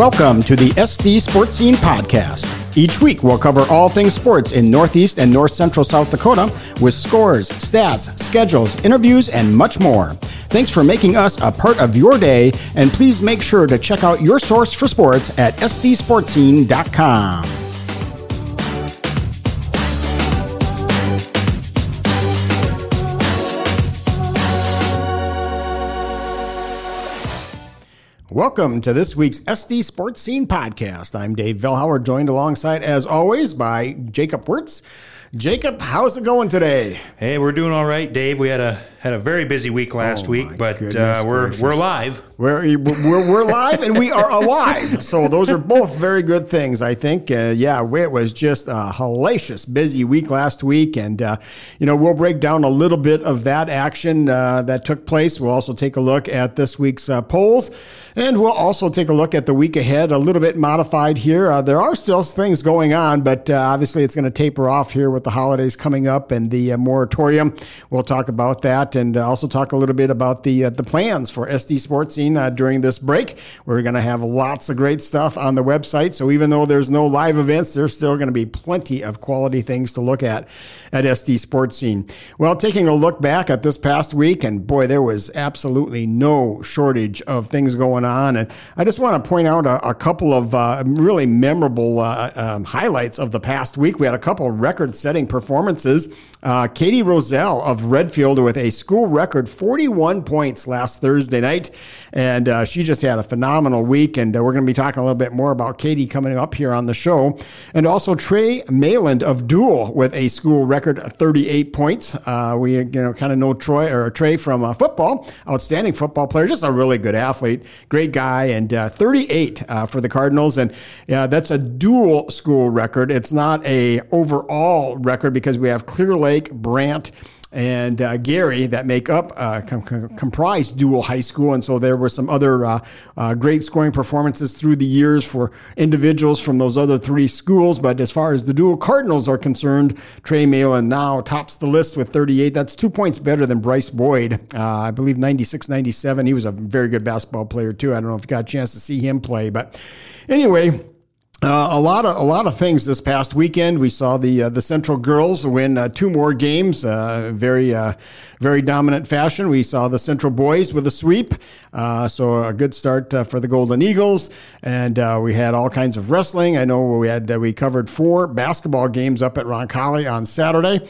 Welcome to the SD Sports Scene Podcast. Each week, we'll cover all things sports in Northeast and North Central South Dakota with scores, stats, schedules, interviews, and much more. Thanks for making us a part of your day, and please make sure to check out your source for sports at SDSportsScene.com. Welcome to this week's SD Sports Scene Podcast. I'm Dave Velhauer, joined alongside, as always, by Jacob Wirtz. Jacob, how's it going today? Hey, we're doing all right, Dave. We had a very busy week last week, but we're live. We're live and we are alive. So those are both very good things, I think. It was just a hellacious busy week last week, and we'll break down a little bit of that action that took place. We'll also take a look at this week's polls, and we'll also take a look at the week ahead, a little bit modified here. There are still things going on, but obviously it's going to taper off here with the holidays coming up and the moratorium. We'll talk about that, and also talk a little bit about the plans for SD Sports Scene during this break. We're going to have lots of great stuff on the website, so even though there's no live events, there's still going to be plenty of quality things to look at SD Sports Scene. Well, taking a look back at this past week, and boy, there was absolutely no shortage of things going on, and I just want to point out a couple of really memorable highlights of the past week. We had a couple of record-setting performances. Katie Rozell of Redfield with a school record 41 points last Thursday night, and she just had a phenomenal week, and we're going to be talking a little bit more about Katie coming up here on the show. And also Trey Maland of Dual with a school record 38 points. We kind of know Trey from football, outstanding football player, just a really good athlete, great guy, and 38 for the Cardinals, and that's a dual school record. It's not a overall record because we have Clear Lake, Brant, and Gary that make up comprise Dual High School, and so there were some other great scoring performances through the years for individuals from those other three schools. But as far as the Dual Cardinals are concerned, Trey Maland now tops the list with 38. That's 2 points better than Bryce Boyd, I believe 96-97. He was a very good basketball player too. I don't know if you got a chance to see him play, but anyway, a lot of things this past weekend. We saw the Central girls win two more games, very dominant fashion. We saw the Central boys with a sweep, so a good start for the Golden Eagles. And we had all kinds of wrestling. I know we covered four basketball games up at Roncalli on Saturday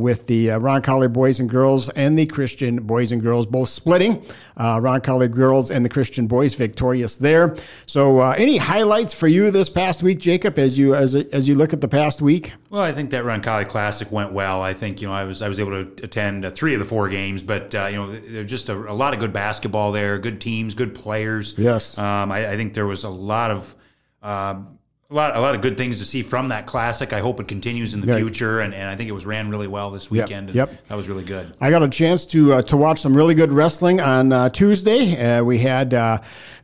with the Roncalli boys and girls and the Christian boys and girls both splitting. Roncalli girls and the Christian boys victorious there. So any highlights for you this past week, Jacob, as you look at the past week? Well, I think that Roncalli Classic went well. I think I was able to attend three of the four games, but there's just a lot of good basketball there, good teams, good players. Yes, I think there was a lot of good things to see from that classic. I hope it continues in the future, and I think it was ran really well this weekend. Yep. That was really good. I got a chance to watch some really good wrestling on Tuesday. We had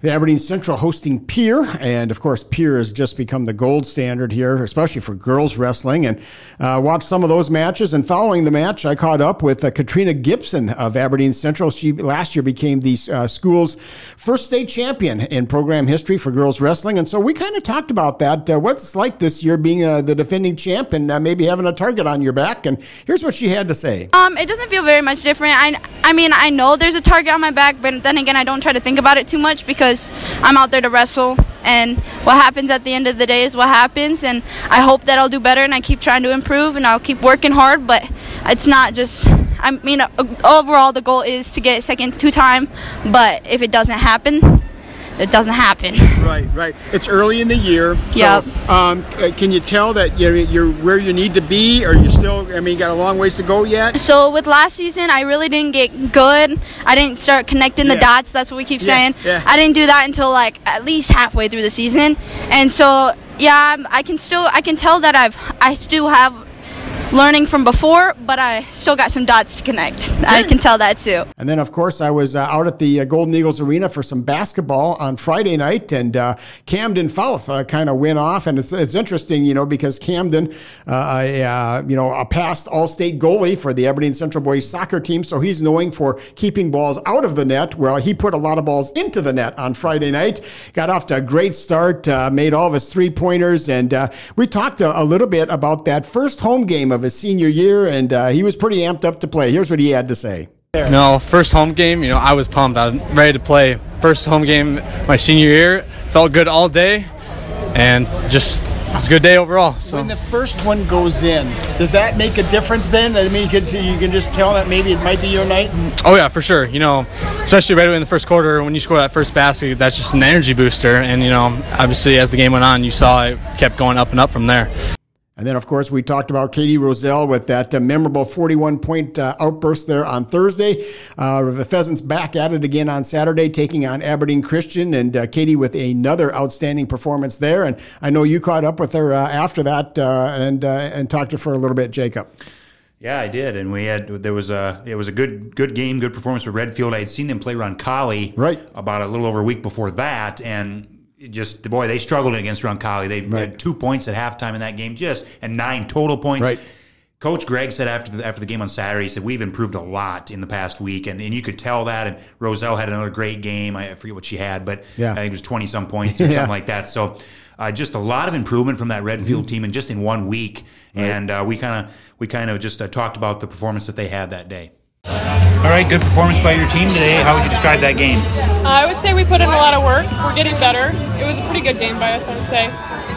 the Aberdeen Central hosting Pier, and of course Pier has just become the gold standard here, especially for girls wrestling, and watched some of those matches. And following the match, I caught up with Katrina Gibson of Aberdeen Central. She last year became the school's first state champion in program history for girls wrestling, and so we kind of talked about that. What's it's like this year being the defending champ and maybe having a target on your back? And here's what she had to say. It doesn't feel very much different. I mean, I know there's a target on my back, but then again, I don't try to think about it too much because I'm out there to wrestle. And what happens at the end of the day is what happens. And I hope that I'll do better, and I keep trying to improve, and I'll keep working hard. But it's not just... I mean, overall, the goal is to get second two time. But if it doesn't happen... It doesn't happen. Right. It's early in the year. So, yep. Can you tell that you're where you need to be, or you still? I mean, you got a long ways to go yet. So with last season, I really didn't get good. I didn't start connecting the dots. That's what we keep saying. Yeah. I didn't do that until like at least halfway through the season, and so I can tell that I still have learning from before, but I still got some dots to connect. I can tell that too. And then, of course, I was out at the Golden Eagles Arena for some basketball on Friday night, and Camden Fouth kind of went off, and it's interesting, you know, because Camden, a past All-State goalie for the Aberdeen Central Boys soccer team, so he's knowing for keeping balls out of the net. Well, he put a lot of balls into the net on Friday night, got off to a great start, made all of his three-pointers, and we talked a little bit about that first home game of his senior year, and he was pretty amped up to play. Here's what he had to say. No, first home game, you know, I was pumped. I was ready to play. First home game my senior year, felt good all day, and just it was a good day overall. So. When the first one goes in, does that make a difference then? I mean, you can just tell that maybe it might be your night? Oh, yeah, for sure. You know, especially right away in the first quarter, when you score that first basket, that's just an energy booster. And, you know, obviously as the game went on, you saw it kept going up and up from there. And then, of course, we talked about Katie Rozell with that memorable 41-point outburst there on Thursday. The Pheasants back at it again on Saturday, taking on Aberdeen Christian, and Katie with another outstanding performance there. And I know you caught up with her after that and talked to her for a little bit, Jacob. Yeah, I did, and it was a good game, good performance with Redfield. I had seen them play Roncalli about a little over a week before that, and. Just, boy, they struggled against Roncalli. They had 2 points at halftime in that game, and 9 total points. Right. Coach Greg said after the game on Saturday, he said, we've improved a lot in the past week, and you could tell that. And Rozell had another great game. I forget what she had, but I think it was 20-some points or something like that. So just a lot of improvement from that Redfield team and just in 1 week. Right. And we kind of just talked about the performance that they had that day. All right, good performance by your team today. How would you describe that game? I would say we put in a lot of work. We're getting better. It was a pretty good game by us, I would say.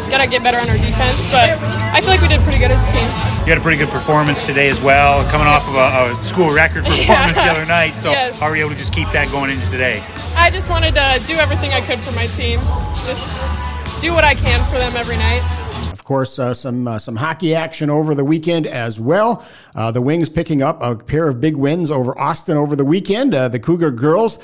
Got to get better on our defense, but I feel like we did pretty good as a team. You had a pretty good performance today as well, coming off of a school record performance the other night. So how were you able to just keep that going into today? I just wanted to do everything I could for my team. Just do what I can for them every night. Of course, some hockey action over the weekend as well. The Wings picking up a pair of big wins over Austin over the weekend. The Cougar girls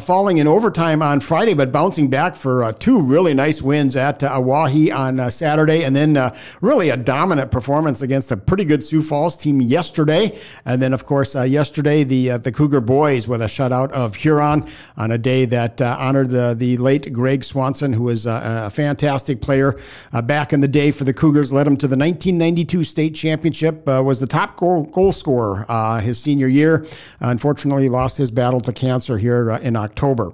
falling in overtime on Friday, but bouncing back for two really nice wins at Owyhee on Saturday, and then really a dominant performance against a pretty good Sioux Falls team yesterday. And then, of course, yesterday the Cougar boys with a shutout of Huron on a day that honored the late Greg Swanson, who was a fantastic player back in the day for the Cougars, led him to the 1992 state championship, was the top goal scorer his senior year. Unfortunately, lost his battle to cancer here in October.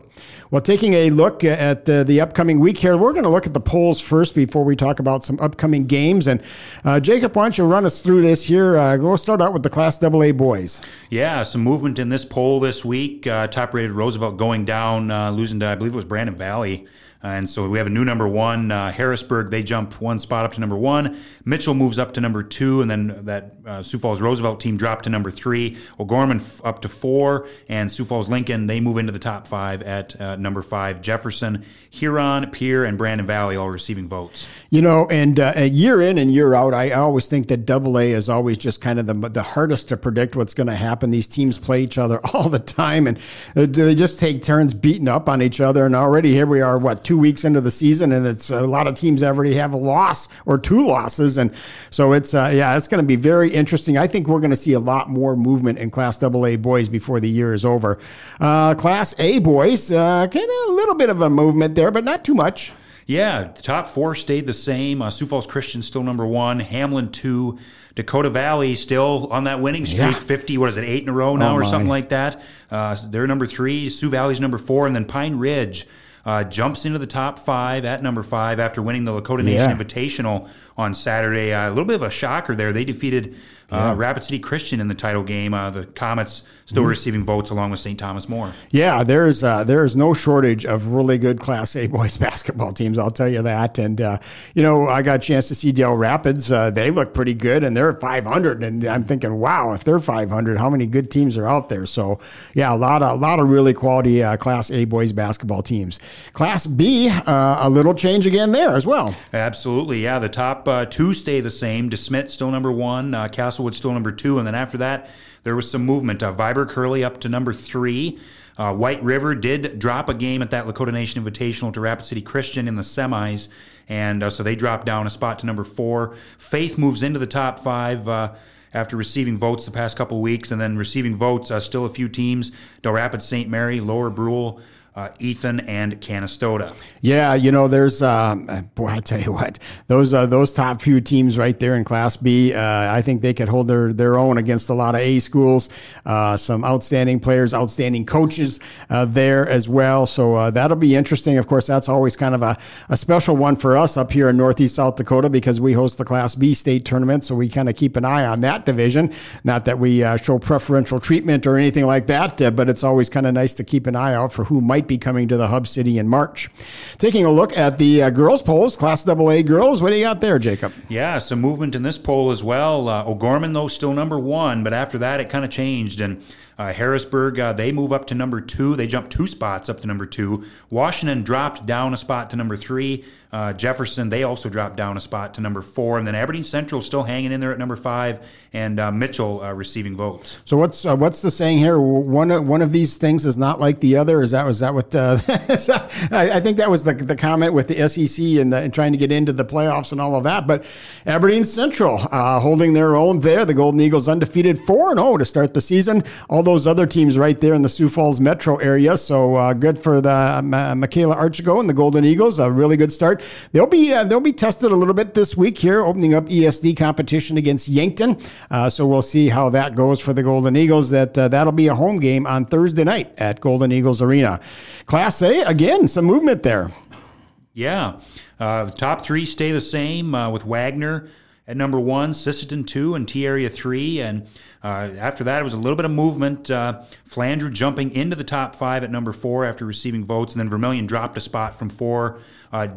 Well, taking a look at the upcoming week here, we're going to look at the polls first before we talk about some upcoming games. And Jacob, why don't you run us through this here? We'll start out with the Class AA boys. Yeah, some movement in this poll this week. Top-rated Roosevelt going down, losing to, I believe it was Brandon Valley. And so we have a new number one. Harrisburg, they jump one spot up to number one. Mitchell moves up to number two, and then that Sioux Falls Roosevelt team dropped to number three. O'Gorman up to four, and Sioux Falls Lincoln, they move into the top five at number five. Jefferson, Huron, Pier, and Brandon Valley all receiving votes. You know, and year in and year out, I always think that Double A is always just kind of the hardest to predict what's going to happen. These teams play each other all the time, and they just take turns beating up on each other. And already here we are, 2 weeks into the season, and it's a lot of teams already have a loss or two losses, and so it's going to be very interesting. I think we're going to see a lot more movement in Class AA boys before the year is over. Class A boys, kind of a little bit of a movement there, but not too much. Yeah, the top four stayed the same. Sioux Falls Christian still number one, Hamlin two, Dakota Valley still on that winning streak, 8 in a row now or something like that. They're number three, Sioux Valley's number four, and then Pine Ridge jumps into the top five at number five after winning the Lakota Nation Invitational on Saturday. A little bit of a shocker there. They defeated Rapid City Christian in the title game. The Comets still receiving votes along with St. Thomas More. Yeah, there is no shortage of really good Class A boys basketball teams, I'll tell you that. And, you know, I got a chance to see Del Rapids. They look pretty good, and they're 500. And I'm thinking, wow, if they're 500, how many good teams are out there? So, yeah, a lot of really quality Class A boys basketball teams. Class B, a little change again there as well. Absolutely, yeah. The top two stay the same. DeSmet still number one. Castle Castlewood still number 2. And then after that, there was some movement. Viber Curley up to number 3. White River did drop a game at that Lakota Nation Invitational to Rapid City Christian in the semis. And so they dropped down a spot to number 4. Faith moves into the top 5. After receiving votes the past couple weeks, and then receiving votes, still a few teams, Del Rapids, St. Mary, Lower Brule, Ethan, and Canastota. Yeah, you know, there's, boy, I tell you what, those top few teams right there in Class B, I think they could hold their own against a lot of A schools, some outstanding players, outstanding coaches there as well. So that'll be interesting. Of course, that's always kind of a special one for us up here in Northeast South Dakota because we host the Class B state tournament, so we kind of keep an eye on that division. Not that we show preferential treatment or anything like that, but it's always kind of nice to keep an eye out for who might be coming to the Hub City in March. Taking a look at the girls' polls, Class AA girls, what do you got there, Jacob? Yeah, some movement in this poll as well. O'Gorman, though, still number 1, but after that it kind of changed, and Harrisburg, they move up to number 2. They jump 2 spots up to number 2. Washington dropped down a spot to number 3. Jefferson, they also dropped down a spot to number 4. And then Aberdeen Central still hanging in there at number 5. And Mitchell receiving votes. So what's the saying here? One of these things is not like the other. Is that what? I think that was the comment with the SEC and trying to get into the playoffs and all of that. But Aberdeen Central holding their own there. The Golden Eagles undefeated 4-0 to start the season. Although those other teams right there in the Sioux Falls metro area. So good for the Michaela Archigo and the Golden Eagles. A really good start. They'll be tested a little bit this week here, opening up ESD competition against Yankton. So we'll see how that goes for the Golden Eagles. That'll be a home game on Thursday night at Golden Eagles Arena. Class A, again, some movement there. Yeah. The top 3 stay the same with Wagner at number 1, Sisseton 2, and T-Area 3. And after that, it was a little bit of movement. Flandreau jumping into the top 5 at number 4 after receiving votes. And then Vermilion dropped a spot from 4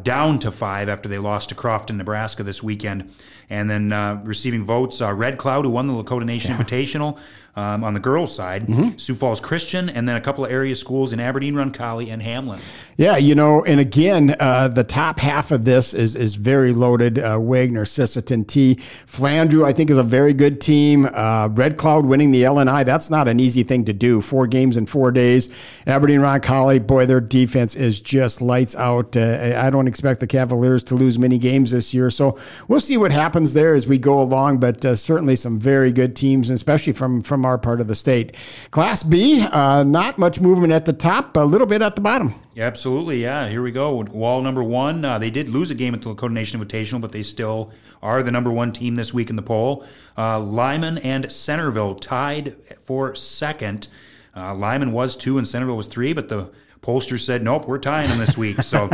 down to 5 after they lost to Crofton, Nebraska this weekend. And then receiving votes, Red Cloud, who won the Lakota Nation Invitational on the girls' side, Sioux Falls Christian, and then a couple of area schools in Aberdeen, Roncalli, and Hamlin. Yeah, you know, and again, the top half of this is very loaded. Wagner, Sisseton, T. Flandreau, I think, is a very good team. Red Cloud winning the LNI, that's not an easy thing to do. 4 games in 4 days. Aberdeen Roncalli, boy, their defense is just lights out. I don't expect the Cavaliers to lose many games this year, so we'll see what happens there as we go along, but certainly some very good teams, especially from our part of the state. Class B, not much movement at the top, a little bit at the bottom. Yeah, absolutely, yeah. Here we go. Wall number 1. They did lose a game at the Lakota Nation Invitational, but they still are the number 1 team this week in the poll. Lyman and Centerville tied for second. Lyman was 2 and Centerville was 3, but the pollster said, nope, we're tying them this week. So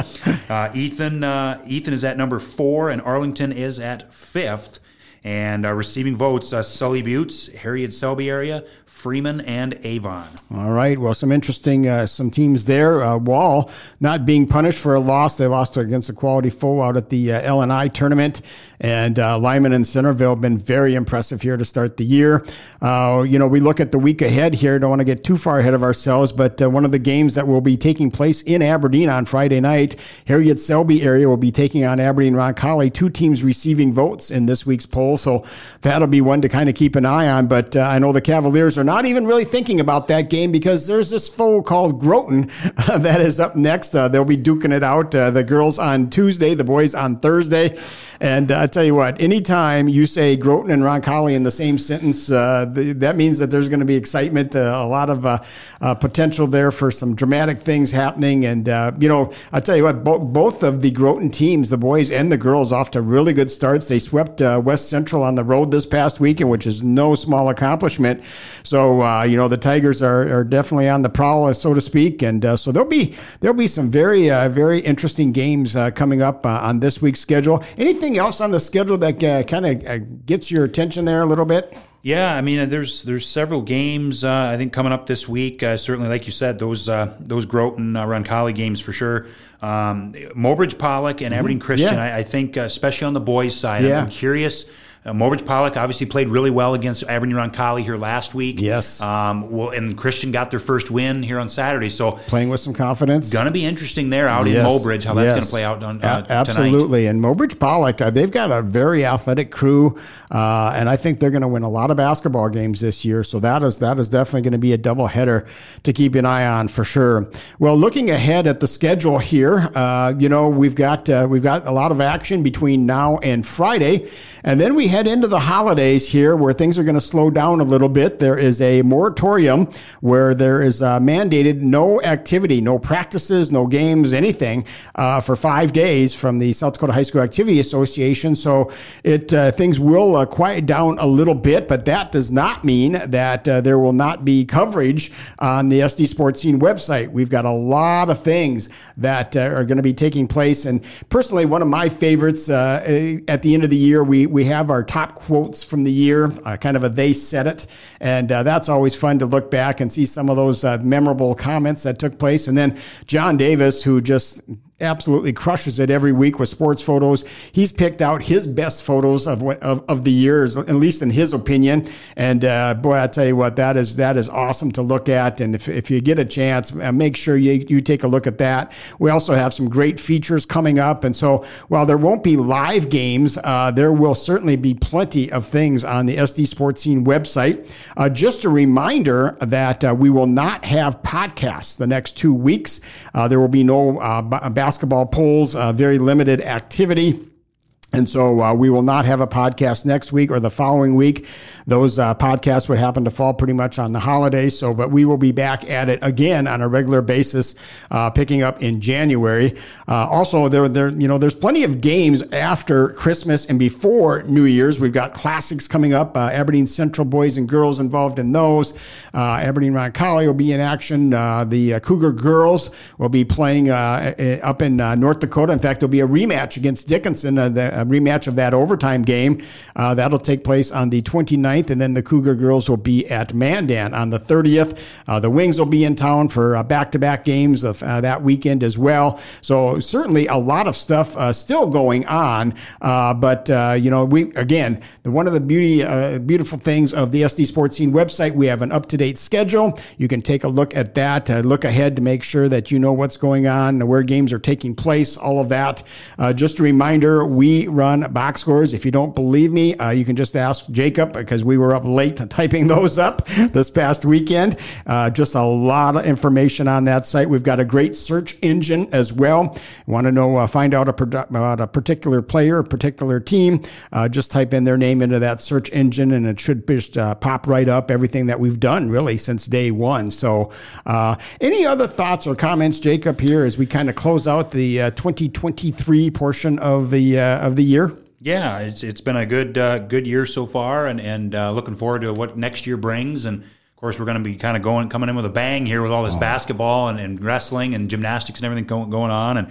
Ethan is at number 4 and Arlington is at 5th. And receiving votes, Sully Buttes, Harriet Selby area, Freeman, and Avon. All right. Well, some interesting some teams there. Wall not being punished for a loss. They lost against a quality foe out at the LNI tournament. And Lyman and Centerville have been very impressive here to start the year. You know, we look at the week ahead here. Don't want to get too far ahead of ourselves, but one of the games that will be taking place in Aberdeen on Friday night, Harriet Selby area will be taking on Aberdeen Roncalli. 2 teams receiving votes in this week's poll. So that'll be one to kind of keep an eye on. But I know the Cavaliers are not even really thinking about that game because there's this foe called Groton that is up next. They'll be duking it out. The girls on Tuesday, the boys on Thursday. And I tell you what, anytime you say Groton and Roncalli in the same sentence, that means that there's going to be excitement, a lot of potential there for some dramatic things happening. And, you know, I tell you what, both of the Groton teams, the boys and the girls, off to really good starts. They swept West Central on the road this past weekend, which is no small accomplishment. So, you know, the Tigers are definitely on the prowl, so to speak. And so there'll be some very, very interesting games coming up on this week's schedule. Anything else on the schedule that kind of gets your attention there a little bit? Yeah, I mean, there's several games I think coming up this week. Certainly, like you said, those Groton Roncalli games for sure. Mobridge Pollock and Aberdeen Christian, I think, especially on the boys' side, I'm curious Morbridge Pollock obviously played really well against Aberdeen Roncalli here last week. Yes. And Christian got their first win here on Saturday. So playing with some confidence. Going to be interesting there out in Morbridge, how that's going to play out tonight. Absolutely. And Morbridge Pollock, they've got a very athletic crew, and I think they're going to win a lot of basketball games this year. So that is definitely going to be a doubleheader to keep an eye on for sure. Well, looking ahead at the schedule here, we've got a lot of action between now and Friday, and then we head into the holidays here where things are going to slow down a little bit. There is a moratorium where there is mandated no activity, no practices, no games, anything for 5 days from the South Dakota High School Activity Association. So things will quiet down a little bit, but that does not mean that there will not be coverage on the SD Sports Scene website. We've got a lot of things that are going to be taking place. And personally, one of my favorites at the end of the year, we have our top quotes from the year, kind of a they said it. And that's always fun to look back and see some of those memorable comments that took place. And then John Davis, who just absolutely crushes it every week with sports photos. He's picked out his best photos of the years, at least in his opinion. And boy, I tell you what, that is awesome to look at. And if you get a chance, make sure you take a look at that. We also have some great features coming up. And so while there won't be live games, there will certainly be plenty of things on the SD Sports Scene website. Just a reminder that we will not have podcasts the next 2 weeks. There will be no basketball polls, very limited activity. And so we will not have a podcast next week or the following week. Those podcasts would happen to fall pretty much on the holidays. So, but we will be back at it again on a regular basis, picking up in January. Also, there's plenty of games after Christmas and before New Year's. We've got classics coming up. Aberdeen Central boys and girls involved in those. Aberdeen Roncalli will be in action. The Cougar girls will be playing up in North Dakota. In fact, there'll be a rematch against Dickinson. A rematch of that overtime game. That'll take place on the 29th, and then the Cougar girls will be at Mandan on the 30th. The Wings will be in town for back-to-back games of that weekend as well. So certainly a lot of stuff still going on. One of the beautiful things of the SD Sports Scene website, we have an up-to-date schedule. You can take a look at that, look ahead to make sure that you know what's going on, where games are taking place, all of that. Just a reminder, we run box scores. If you don't believe me, you can just ask Jacob, because we were up late typing those up this past weekend. Just a lot of information on that site. We've got a great search engine as well. Want to know, find out about a particular player, a particular team, just type in their name into that search engine, and it should just pop right up everything that we've done really since day one. So any other thoughts or comments, Jacob, here as we kind of close out the 2023 portion of the year? Yeah, it's been a good year so far, and looking forward to what next year brings. And of course, we're going to be kind of coming in with a bang here with all this basketball and wrestling and gymnastics and everything going on. And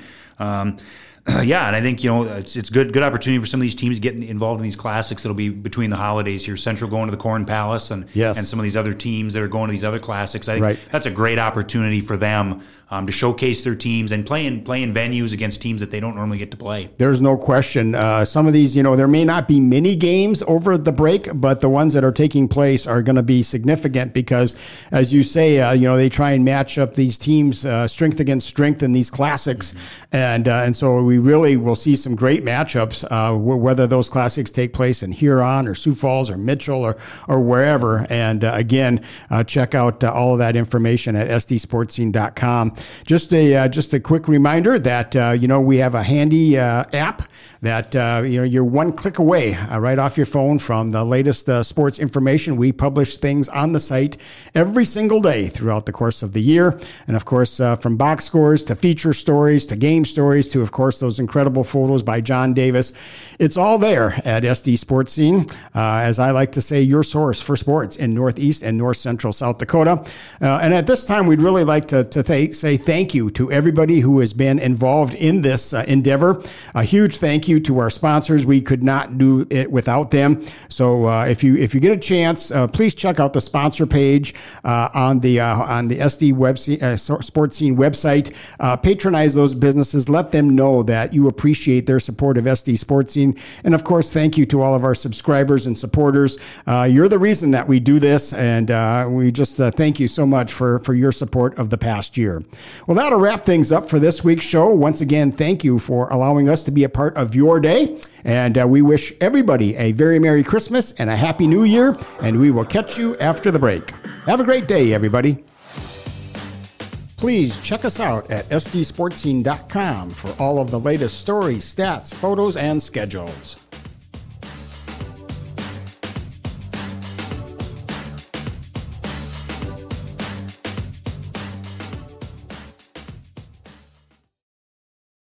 and I think it's good opportunity for some of these teams getting involved in these classics that'll be between the holidays here. Central going to the Corn Palace and some of these other teams that are going to these other classics. I think that's a great opportunity for them to showcase their teams and play in venues against teams that they don't normally get to play. There's no question. Some of these, there may not be many games over the break, but the ones that are taking place are going to be significant because, as you say, they try and match up these teams strength against strength in these classics, and so we really will see some great matchups, whether those classics take place in Huron or Sioux Falls or Mitchell or wherever. And again, check out all of that information at SDSportsScene.com. Just a quick reminder that we have a handy app that you're one click away right off your phone from the latest sports information. We publish things on the site every single day throughout the course of the year, and of course from box scores to feature stories to game stories to, of course, those incredible photos by John Davis. It's all there at SD Sports Scene. As I like to say, your source for sports in Northeast and North Central South Dakota. And at this time, we'd really like to say thank you to everybody who has been involved in this endeavor. A huge thank you to our sponsors. We could not do it without them. So if you get a chance, please check out the sponsor page on the SD Sports Scene website. Patronize those businesses. Let them know that you appreciate their support of SD Sports Scene. And of course, thank you to all of our subscribers and supporters. You're the reason that we do this, and we just thank you so much for your support of the past year. Well, that'll wrap things up for this week's show. Once again, thank you for allowing us to be a part of your day, and we wish everybody a very Merry Christmas and a Happy New Year, and we will catch you after the break. Have a great day, everybody. Please check us out at SDSportsScene.com for all of the latest stories, stats, photos, and schedules.